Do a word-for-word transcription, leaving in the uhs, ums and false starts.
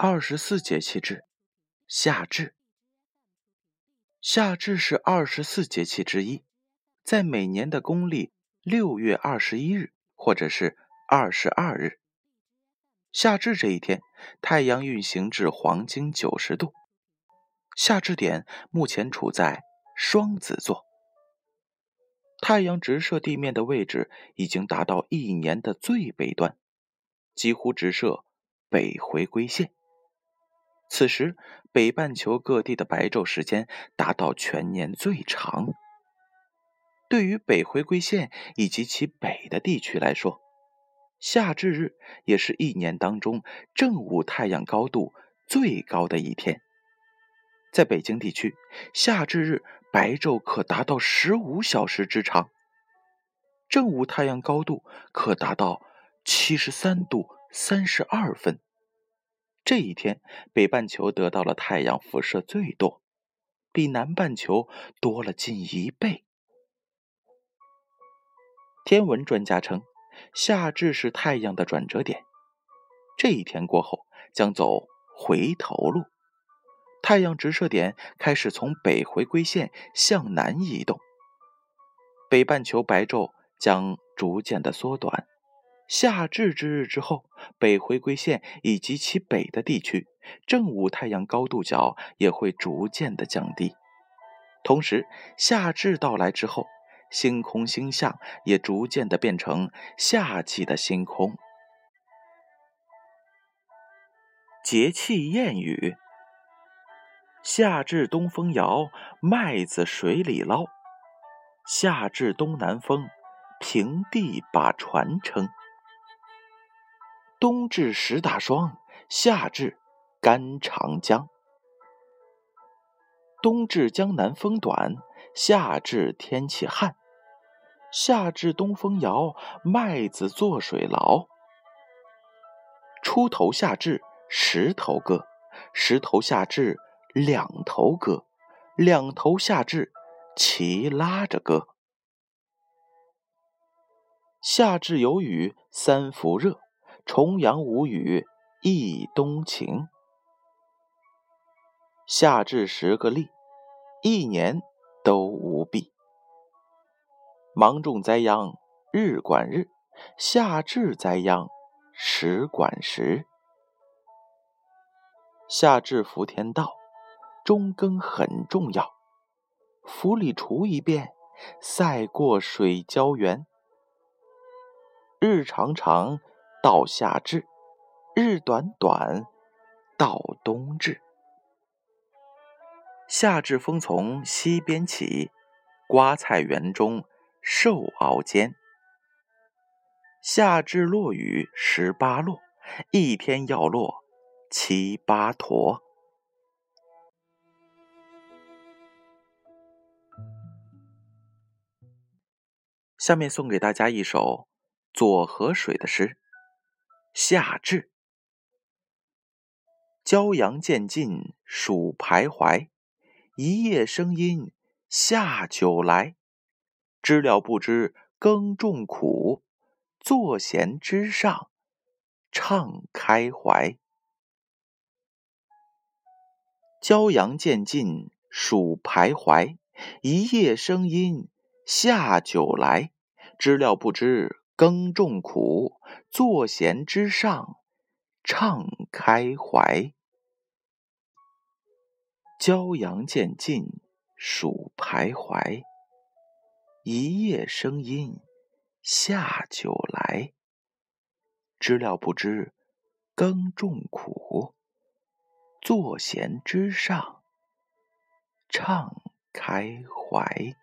二十四节气制，夏至。夏至是二十四节气之一，在每年的公历六月二十一日或者是二十二日。夏至这一天，太阳运行至黄经九十度，夏至点目前处在双子座，太阳直射地面的位置已经达到一年的最北端，几乎直射北回归线。此时，北半球各地的白昼时间达到全年最长。对于北回归线以及其北的地区来说，夏至日也是一年当中正午太阳高度最高的一天。在北京地区，夏至日白昼可达到十五小时之长，正午太阳高度可达到七十三度三十二分。这一天，北半球得到了太阳辐射最多，比南半球多了近一倍。天文专家称，夏至是太阳的转折点，这一天过后将走回头路，太阳直射点开始从北回归线向南移动，北半球白昼将逐渐的缩短。夏至之日之后，北回归线以及其北的地区，正午太阳高度角也会逐渐的降低。同时，夏至到来之后，星空星象也逐渐的变成夏季的星空。节气谚语：夏至东风摇，麦子水里捞；夏至东南风，平地把船撑。冬至十大霜，夏至干长江。冬至江南风短，夏至天气旱。夏至东风摇，麦子做水牢。出头夏至十头歌，十头夏至两头歌，两头夏至齐拉着歌。夏至有雨三伏热，重阳无雨一冬晴。夏至十个例，一年都无弊。芒种栽秧日管日，夏至栽秧时管时。夏至伏天到，中耕很重要。府里锄一遍，赛过水浇园。日长长到夏至，日短短到冬至。夏至风从西边起，瓜菜园中瘦螯尖。夏至落雨十八落，一天要落七八坨。下面送给大家一首左河水的诗，夏至。骄阳渐尽暑徘徊，一夜声音夏酒来。知了不知耕种苦，坐闲枝上唱开怀。骄阳渐尽暑徘徊，一夜声音夏酒来。知了不知耕种苦，坐闲枝上唱开怀。骄阳渐尽暑徘徊，一夜声音夏酒来。知了不知耕种苦，坐闲枝上唱开怀。